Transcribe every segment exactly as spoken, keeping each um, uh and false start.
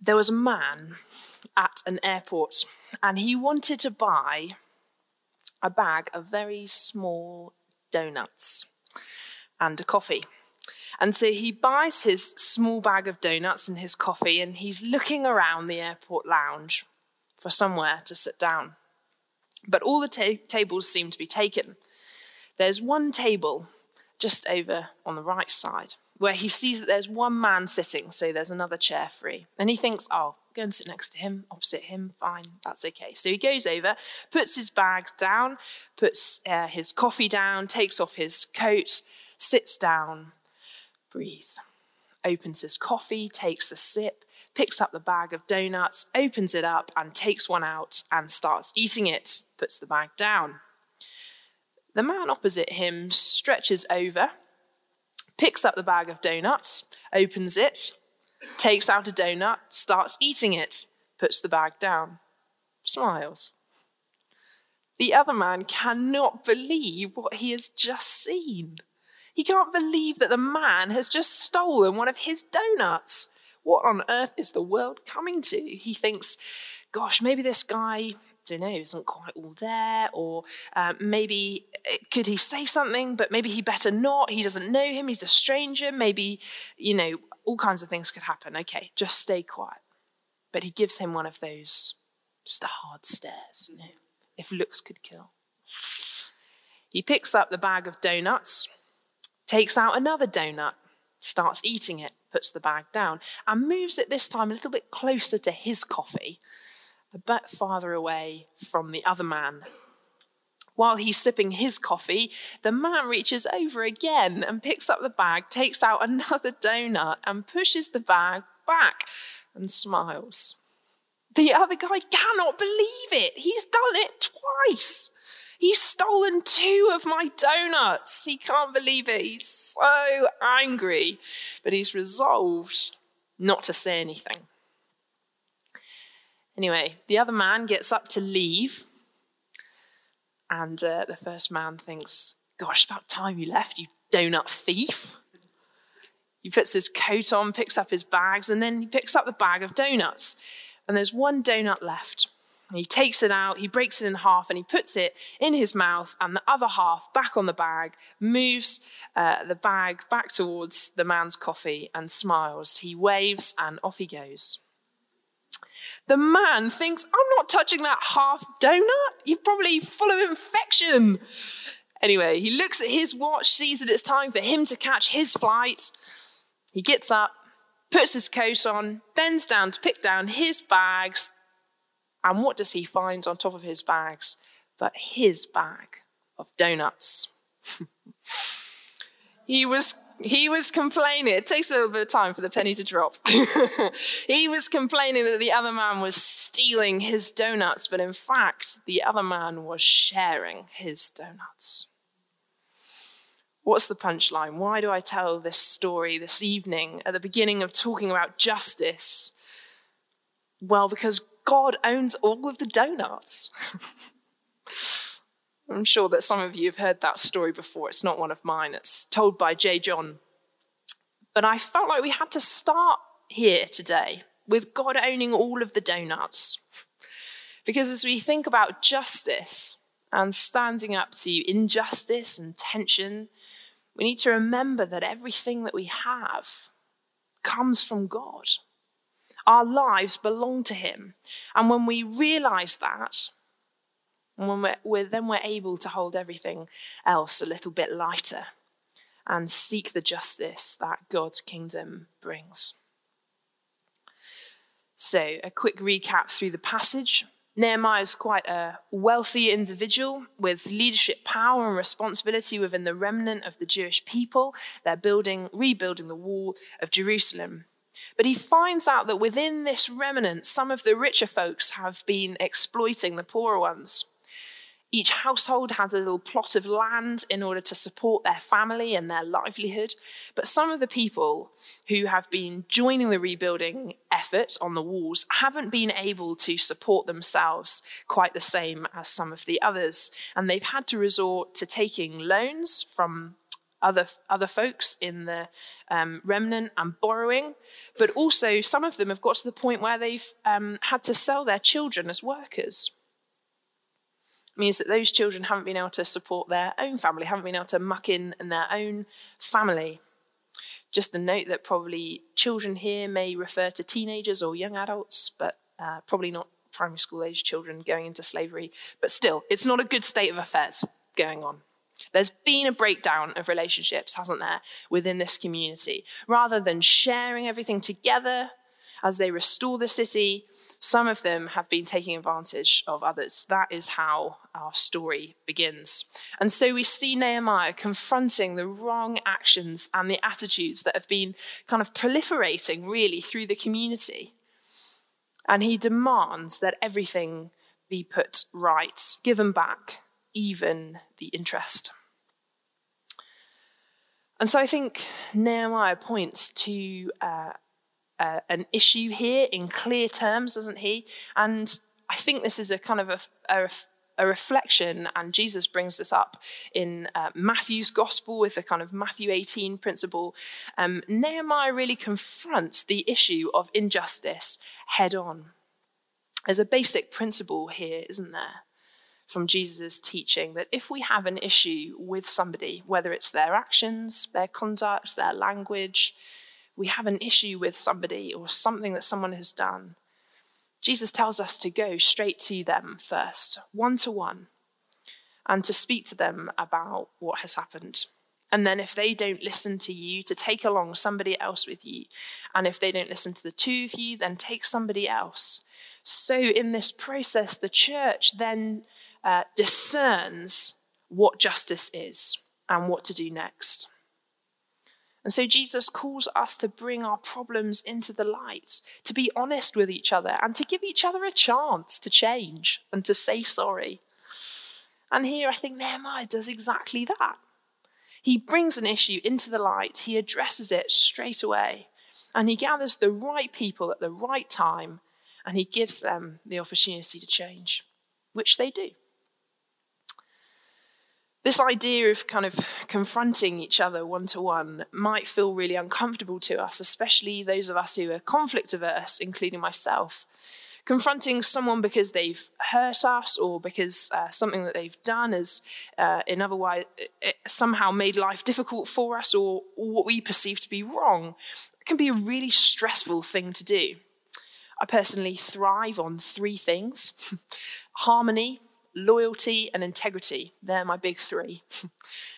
There was a man at an airport, and he wanted to buy a bag of very small donuts and a coffee. And so he buys his small bag of donuts and his coffee, and he's looking around the airport lounge for somewhere to sit down. But all the ta- tables seem to be taken. There's one table just over on the right side where he sees that there's one man sitting, so there's another chair free. And he thinks, oh, go and sit next to him, opposite him, fine, that's okay. So he goes over, puts his bag down, puts uh, his coffee down, takes off his coat, sits down, breathe. Opens his coffee, takes a sip, picks up the bag of donuts, opens it up and takes one out and starts eating it, puts the bag down. The man opposite him stretches over, picks up the bag of donuts, opens it, takes out a donut, starts eating it, puts the bag down, smiles. The other man cannot believe what he has just seen. He can't believe that the man has just stolen one of his donuts. What on earth is the world coming to? He thinks, gosh, maybe this guy, don't know, isn't quite all there, or uh, maybe could he say something, but maybe he better not. He doesn't know him. He's a stranger. Maybe, you know, all kinds of things could happen. Okay, just stay quiet. But he gives him one of those hard stares, you know, if looks could kill. He picks up the bag of donuts, takes out another donut, starts eating it, puts the bag down, and moves it this time a little bit closer to his coffee, a bit farther away from the other man. While he's sipping his coffee, the man reaches over again and picks up the bag, takes out another donut and pushes the bag back and smiles. The other guy cannot believe it. He's done it twice. He's stolen two of my donuts. He can't believe it. He's so angry, but he's resolved not to say anything. Anyway, the other man gets up to leave, and uh, the first man thinks, gosh, about time you left, you donut thief. He puts his coat on, picks up his bags, and then he picks up the bag of donuts. And there's one donut left. And he takes it out, he breaks it in half, and he puts it in his mouth, and the other half back on the bag, moves uh, the bag back towards the man's coffee and smiles. He waves, and off he goes. The man thinks, I'm not touching that half donut. You're probably full of infection. Anyway, he looks at his watch, sees that it's time for him to catch his flight. He gets up, puts his coat on, bends down to pick down his bags. And what does he find on top of his bags but his bag of donuts? He was He was complaining. It takes a little bit of time for the penny to drop. He was complaining that the other man was stealing his donuts, but in fact, the other man was sharing his donuts. What's the punchline? Why do I tell this story this evening at the beginning of talking about justice? Well, because God owns all of the donuts. I'm sure that some of you have heard that story before. It's not one of mine. It's told by J. John. But I felt like we had to start here today with God owning all of the donuts. Because as we think about justice and standing up to injustice and tension, we need to remember that everything that we have comes from God. Our lives belong to him. And when we realize that, And when we're, we're, then we're able to hold everything else a little bit lighter and seek the justice that God's kingdom brings. So, a quick recap through the passage. Nehemiah is quite a wealthy individual with leadership power and responsibility within the remnant of the Jewish people. They're building, rebuilding the wall of Jerusalem. But he finds out that within this remnant, some of the richer folks have been exploiting the poorer ones. Each household has a little plot of land in order to support their family and their livelihood. But some of the people who have been joining the rebuilding effort on the walls haven't been able to support themselves quite the same as some of the others. And they've had to resort to taking loans from other other folks in the um, remnant and borrowing, but also some of them have got to the point where they've um, had to sell their children as workers. It means that those children haven't been able to support their own family, haven't been able to muck in in their own family. Just a note that probably children here may refer to teenagers or young adults, but uh, probably not primary school age children going into slavery. But still, it's not a good state of affairs going on. There's been a breakdown of relationships, hasn't there, within this community. Rather than sharing everything together as they restore the city, some of them have been taking advantage of others. That is how our story begins. And so we see Nehemiah confronting the wrong actions and the attitudes that have been kind of proliferating really through the community. And he demands that everything be put right, given back, even the interest. And so I think Nehemiah points to uh, uh, an issue here in clear terms, doesn't he? And I think this is a kind of a, a, a reflection, and Jesus brings this up in uh, Matthew's gospel with the kind of Matthew eighteen principle. Um, Nehemiah really confronts the issue of injustice head on. There's a basic principle here, isn't there, from Jesus' teaching, that if we have an issue with somebody, whether it's their actions, their conduct, their language, we have an issue with somebody or something that someone has done, Jesus tells us to go straight to them first, one-to-one, and to speak to them about what has happened. And then if they don't listen to you, to take along somebody else with you. And if they don't listen to the two of you, then take somebody else. So in this process, the church then Uh, discerns what justice is and what to do next. And so Jesus calls us to bring our problems into the light, to be honest with each other and to give each other a chance to change and to say sorry. And here I think Nehemiah does exactly that. He brings an issue into the light, he addresses it straight away, and he gathers the right people at the right time, and he gives them the opportunity to change, which they do. This idea of kind of confronting each other one-to-one might feel really uncomfortable to us, especially those of us who are conflict-averse, including myself. Confronting someone because they've hurt us or because uh, something that they've done has uh, in other way, somehow made life difficult for us or, or what we perceive to be wrong, it can be a really stressful thing to do. I personally thrive on three things. Harmony, loyalty and integrity, they're my big three.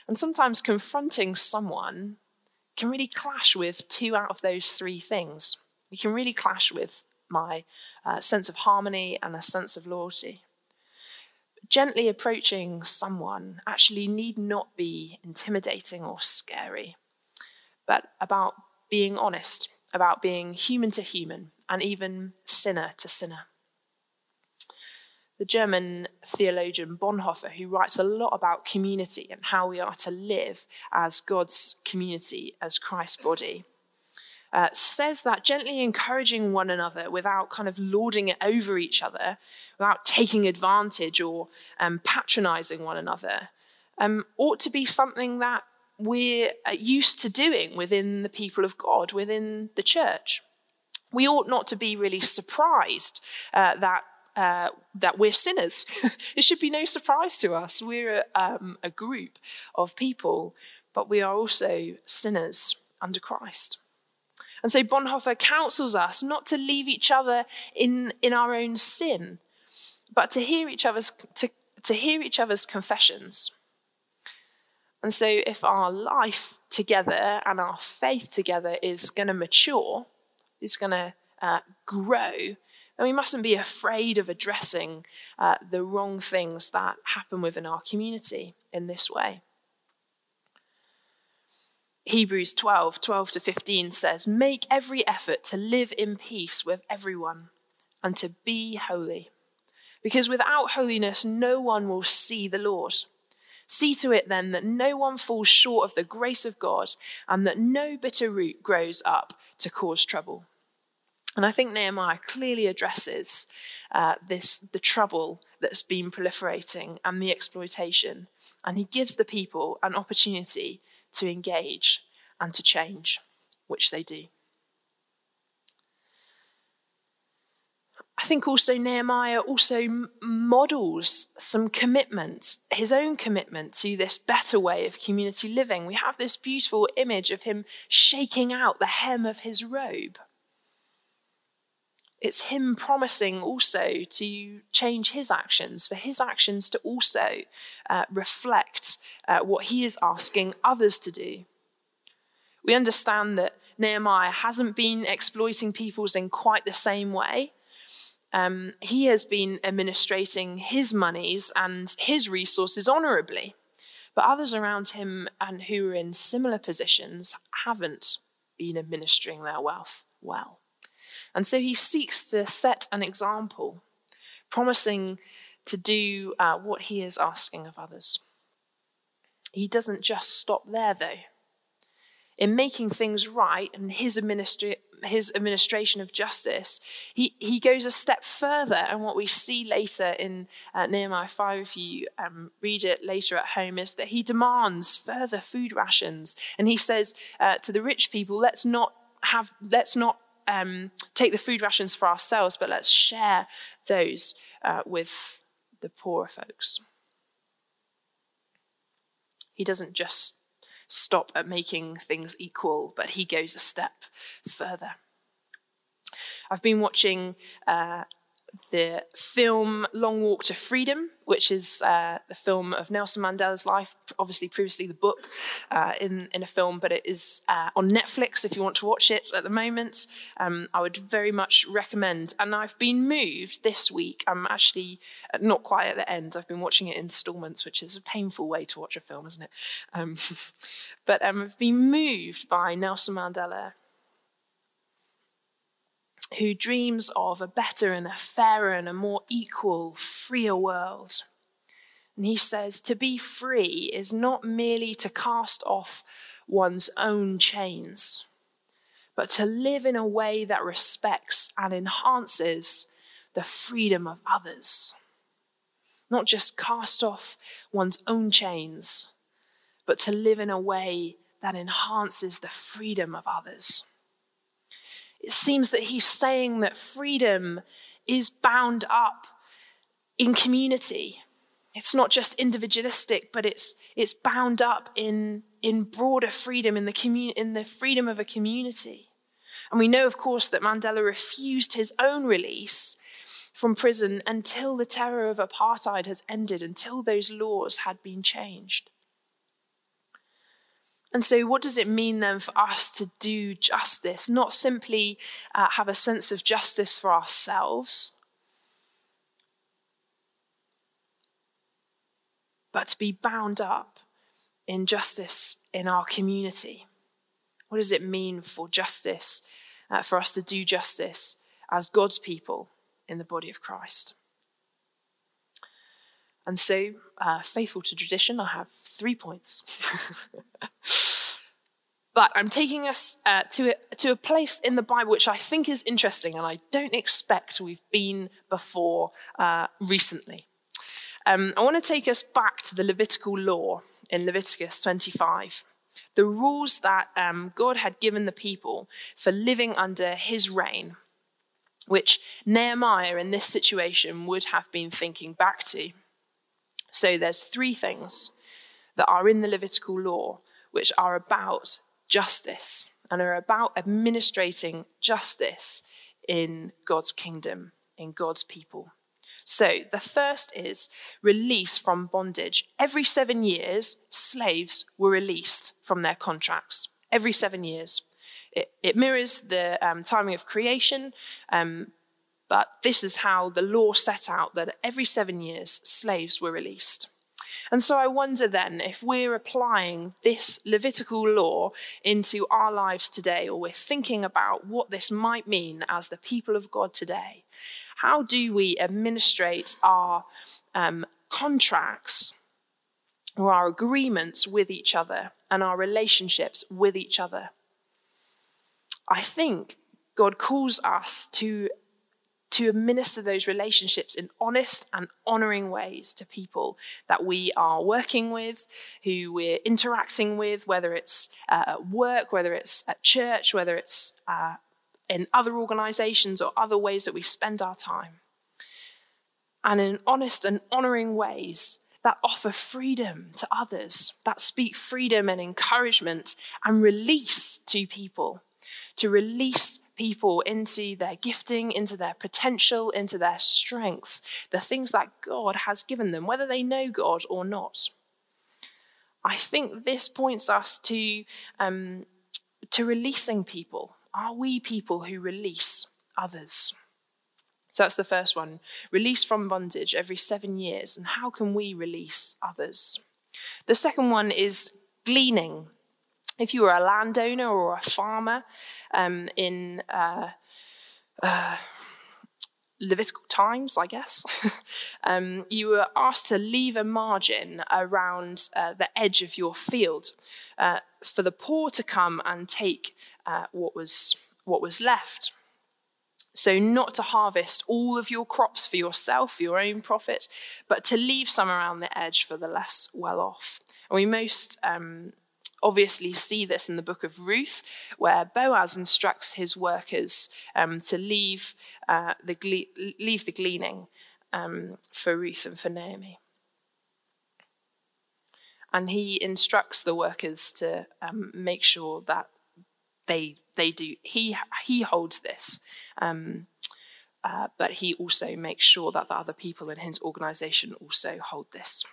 And sometimes confronting someone can really clash with two out of those three things. It can really clash with my uh, sense of harmony and a sense of loyalty. Gently approaching someone actually need not be intimidating or scary, but about being honest, about being human to human and even sinner to sinner. The German theologian Bonhoeffer, who writes a lot about community and how we are to live as God's community, as Christ's body, uh, says that gently encouraging one another without kind of lording it over each other, without taking advantage or um, patronizing one another, um, ought to be something that we're used to doing within the people of God, within the church. We ought not to be really surprised uh, that Uh, that we're sinners. It should be no surprise to us. We're a, um, a group of people, but we are also sinners under Christ. And so Bonhoeffer counsels us not to leave each other in, in our own sin, but to hear each other's to, to hear each other's confessions. And so if our life together and our faith together is going to mature, is going to uh, grow, and we mustn't be afraid of addressing uh, the wrong things that happen within our community in this way. Hebrews twelve, twelve to fifteen says, "Make every effort to live in peace with everyone and to be holy, because without holiness no one will see the Lord. See to it then that no one falls short of the grace of God and that no bitter root grows up to cause trouble." And I think Nehemiah clearly addresses uh, this, the trouble that's been proliferating and the exploitation. And he gives the people an opportunity to engage and to change, which they do. I think also Nehemiah also models some commitment, his own commitment to this better way of community living. We have this beautiful image of him shaking out the hem of his robe. It's him promising also to change his actions, for his actions to also uh, reflect uh, what he is asking others to do. We understand that Nehemiah hasn't been exploiting peoples in quite the same way. Um, he has been administrating his monies and his resources honorably, but others around him and who are in similar positions haven't been administering their wealth well. And so he seeks to set an example, promising to do uh, what he is asking of others. He doesn't just stop there, though. In making things right and his administration, his administration of justice, he, he goes a step further. And what we see later in uh, Nehemiah five, if you um, read it later at home, is that he demands further food rations. And he says uh, to the rich people, let's not have, let's not um, take the food rations for ourselves, but let's share those uh, with the poorer folks. He doesn't just stop at making things equal, but he goes a step further. I've been watching uh, the film Long Walk to Freedom, which is uh, the film of Nelson Mandela's life, obviously previously the book uh, in, in a film, but it is uh, on Netflix if you want to watch it at the moment. Um, I would very much recommend. And I've been moved this week. I'm actually not quite at the end. I've been watching it in installments, which is a painful way to watch a film, isn't it? Um, but um, I've been moved by Nelson Mandela, who dreams of a better and a fairer and a more equal, freer world. And he says, to be free is not merely to cast off one's own chains, but to live in a way that respects and enhances the freedom of others. Not just cast off one's own chains, but to live in a way that enhances the freedom of others. It seems that he's saying that freedom is bound up in community. It's not just individualistic, but it's it's bound up in, in broader freedom, in the commun- in the freedom of a community. And we know, of course, that Mandela refused his own release from prison until the terror of apartheid has ended, until those laws had been changed. And so what does it mean then for us to do justice? Not simply uh, have a sense of justice for ourselves, but to be bound up in justice in our community. What does it mean for justice, uh, for us to do justice as God's people in the body of Christ? And so, uh, faithful to tradition, I have three points. But I'm taking us uh, to, a, to a place in the Bible which I think is interesting and I don't expect we've been before uh, recently. Um, I want to take us back to the Levitical law in Leviticus twenty-five. The rules that um, God had given the people for living under his reign, which Nehemiah in this situation would have been thinking back to. So there's three things that are in the Levitical law which are about justice and are about administrating justice in God's kingdom, in God's people. So the first is release from bondage. Every seven years, slaves were released from their contracts. Every seven years. It, it mirrors the um, timing of creation, um, but this is how the law set out that every seven years, slaves were released. And so I wonder then if we're applying this Levitical law into our lives today, or we're thinking about what this might mean as the people of God today, how do we administrate our um, contracts or our agreements with each other and our relationships with each other? I think God calls us to to administer those relationships in honest and honouring ways to people that we are working with, who we're interacting with, whether it's uh, at work, whether it's at church, whether it's uh, in other organisations or other ways that we spend our time. And in honest and honouring ways that offer freedom to others, that speak freedom and encouragement and release to people, to release people into their gifting, into their potential, into their strengths, the things that God has given them, whether they know God or not. I think this points us to, um, to releasing people. Are we people who release others? So that's the first one. Release from bondage every seven years. And how can we release others? The second one is gleaning. If you were a landowner or a farmer um, in uh, uh, Levitical times, I guess, um, you were asked to leave a margin around uh, the edge of your field uh, for the poor to come and take uh, what was what was left. So not to harvest all of your crops for yourself, for your own profit, but to leave some around the edge for the less well-off. And we most um, obviously see this in the book of Ruth, where Boaz instructs his workers um, to leave, uh, the gle- leave the gleaning um, for Ruth and for Naomi. And he instructs the workers to um, make sure that They they do. He he holds this, um, uh, but he also makes sure that the other people in his organisation also hold this.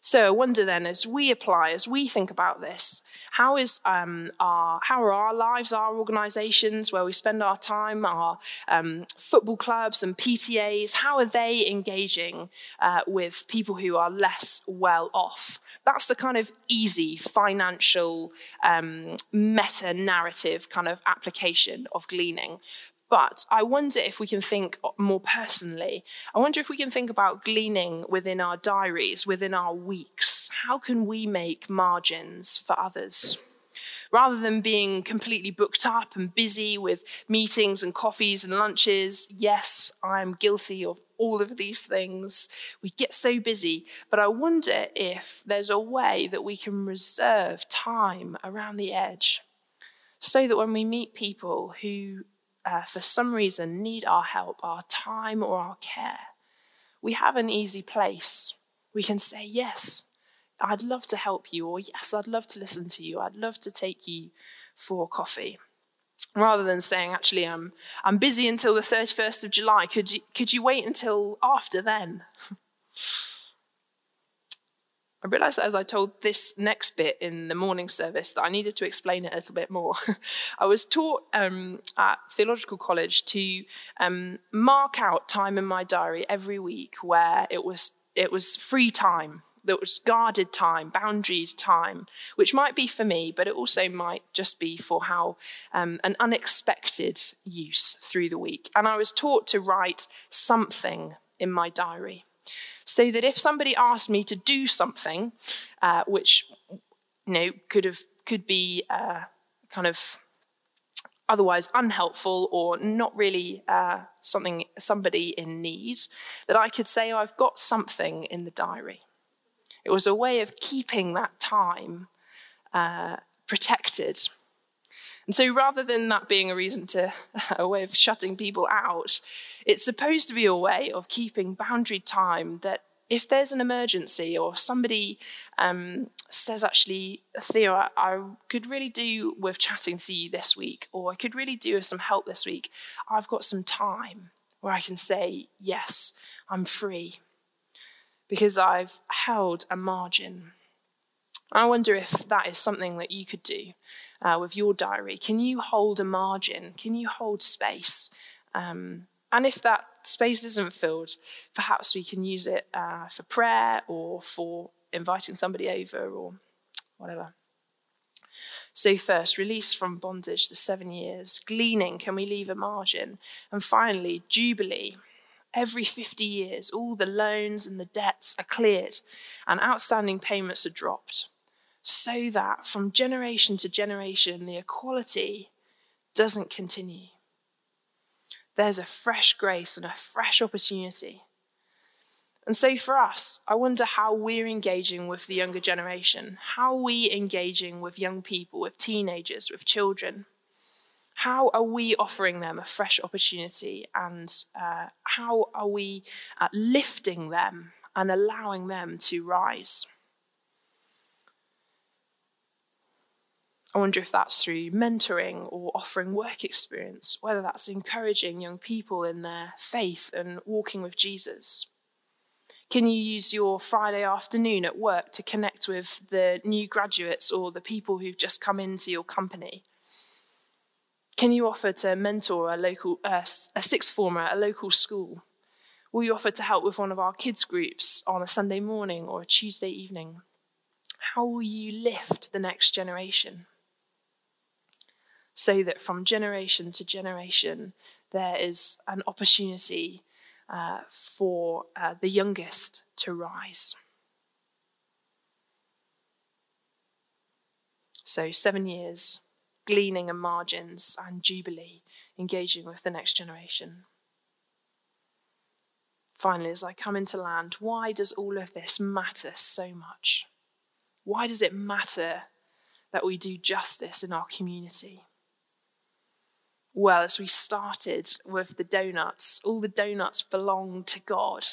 So I wonder then, as we apply, as we think about this, how is um, our how are our lives, our organisations, where we spend our time, our um, football clubs and P T As, how are they engaging uh, with people who are less well off? That's the kind of easy financial um, meta-narrative kind of application of gleaning. But I wonder if we can think more personally. I wonder if we can think about gleaning within our diaries, within our weeks. How can we make margins for others? Rather than being completely booked up and busy with meetings and coffees and lunches, yes, I'm guilty of all of these things. We get so busy, but I wonder if there's a way that we can reserve time around the edge so that when we meet people who, uh, for some reason, need our help, our time or our care, we have an easy place. We can say, yes, I'd love to help you, or yes, I'd love to listen to you, I'd love to take you for coffee. Rather than saying, actually, I'm I'm busy until the thirty-first of July. Could you could you wait until after then? I realised as I told this next bit in the morning service that I needed to explain it a little bit more. I was taught um, at theological college to um, mark out time in my diary every week where it was it was free time. That was guarded time, boundaried time, which might be for me, but it also might just be for how um, an unexpected use through the week. And I was taught to write something in my diary so that if somebody asked me to do something, uh, which you know could have could be uh, kind of otherwise unhelpful or not really uh, something somebody in need, that I could say, oh, I've got something in the diary. It was a way of keeping that time uh, protected. And so rather than that being a reason to, a way of shutting people out, it's supposed to be a way of keeping boundary time that if there's an emergency or somebody um, says, actually, Theo, I could really do with chatting to you this week, or I could really do with some help this week. I've got some time where I can say, yes, I'm free. Because I've held a margin. I wonder if that is something that you could do uh, with your diary. Can you hold a margin? Can you hold space? Um, and if that space isn't filled, perhaps we can use it uh, for prayer or for inviting somebody over or whatever. So first, release from bondage, the seven years. Gleaning, can we leave a margin? And finally, Jubilee. Every fifty years, all the loans and the debts are cleared and outstanding payments are dropped so that from generation to generation, the equality doesn't continue. there's a fresh grace and a fresh opportunity. And so for us, I wonder how we're engaging with the younger generation, how are we engaging with young people, with teenagers, with children? How are we offering them a fresh opportunity, and uh, how are we uh, lifting them and allowing them to rise? I wonder if that's through mentoring or offering work experience, whether that's encouraging young people in their faith and walking with Jesus. Can you use your Friday afternoon at work to connect with the new graduates or the people who've just come into your company? Can you offer to mentor a local uh, a sixth former at a local school? Will you offer to help with one of our kids' groups on a Sunday morning or a Tuesday evening? How will you lift the next generation, so that from generation to generation there is an opportunity uh, for uh, the youngest to rise? So seven years, gleaning and margins and jubilee, engaging with the next generation. Finally, as I come into land, why does all of this matter so much? Why does it matter that we do justice in our community? Well, as we started with the donuts, all the donuts belong to God.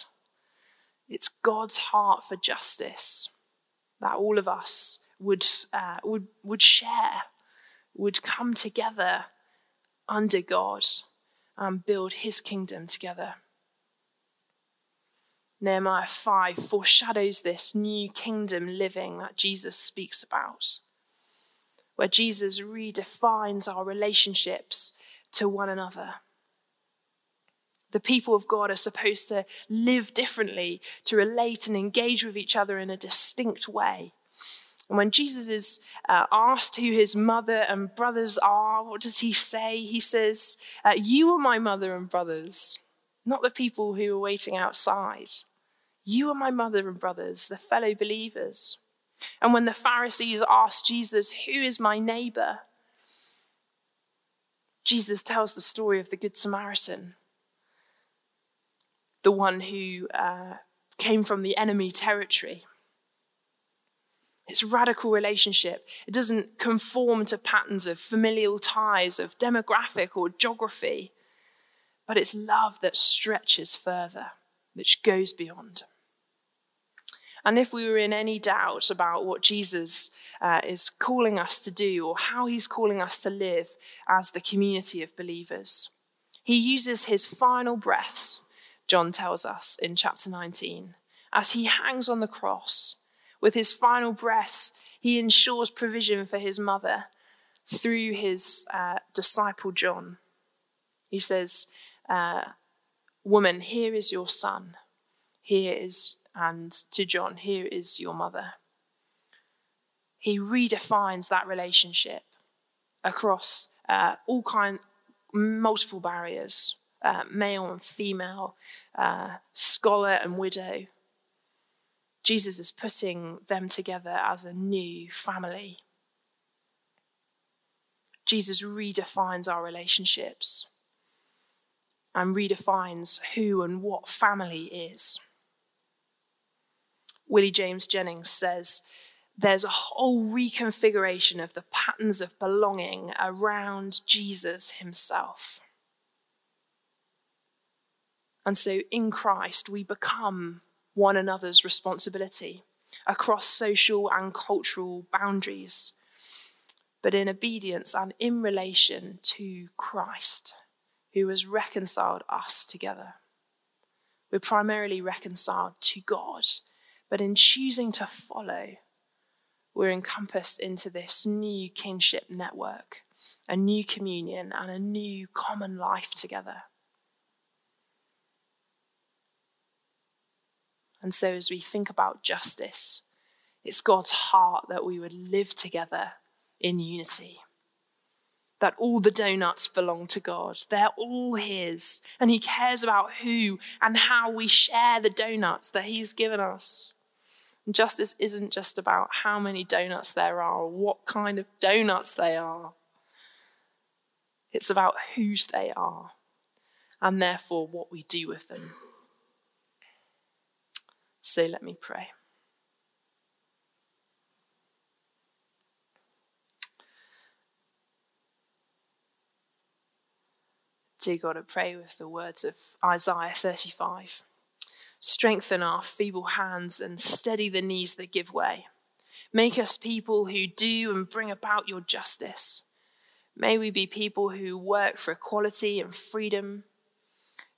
It's God's heart for justice, that all of us would uh, would would share, would come together under God and build his kingdom together. Nehemiah five foreshadows this new kingdom living that Jesus speaks about, where Jesus redefines our relationships to one another. The people of God are supposed to live differently, to relate and engage with each other in a distinct way. And when Jesus is uh, asked who his mother and brothers are, what does he say? He says, uh, you are my mother and brothers, not the people who are waiting outside. You are my mother and brothers, the fellow believers. And when the Pharisees asked Jesus, who is my neighbor? Jesus tells the story of the Good Samaritan, the one who uh, came from the enemy territory. It's radical relationship. It doesn't conform to patterns of familial ties, of demographic or geography, but it's love that stretches further, which goes beyond. And if we were in any doubt about what Jesus uh, is calling us to do, or how he's calling us to live as the community of believers, he uses his final breaths, John tells us in chapter nineteen, as he hangs on the cross. With his final breaths, he ensures provision for his mother through his uh, disciple John. He says, uh, woman, here is your son. Here is, and to John, here is your mother. He redefines that relationship across uh, all kind, multiple barriers, uh, male and female, uh, scholar and widow. Jesus is putting them together as a new family. Jesus redefines our relationships and redefines who and what family is. Willie James Jennings says, there's a whole reconfiguration of the patterns of belonging around Jesus himself. And so in Christ, we become one another's responsibility across social and cultural boundaries, but in obedience and in relation to Christ, who has reconciled us together. We're primarily reconciled to God, but in choosing to follow, we're encompassed into this new kinship network, a new communion, and a new common life together. And so as we think about justice, it's God's heart that we would live together in unity, that all the donuts belong to God. They're all his, and he cares about who and how we share the donuts that he's given us. And justice isn't just about how many donuts there are or what kind of donuts they are. It's about whose they are and therefore what we do with them. So let me pray. Dear God, I pray with the words of Isaiah thirty-five. Strengthen our feeble hands and steady the knees that give way. Make us people who do and bring about your justice. May we be people who work for equality and freedom,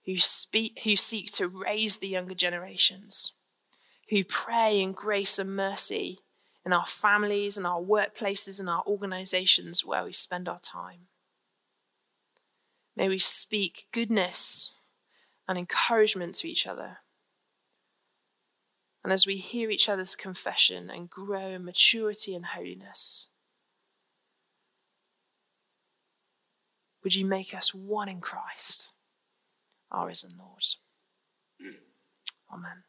who speak, who seek to raise the younger generations, who pray in grace and mercy in our families and our workplaces and our organizations where we spend our time. May we speak goodness and encouragement to each other. And as we hear each other's confession and grow in maturity and holiness, would you make us one in Christ, our risen Lord? Amen.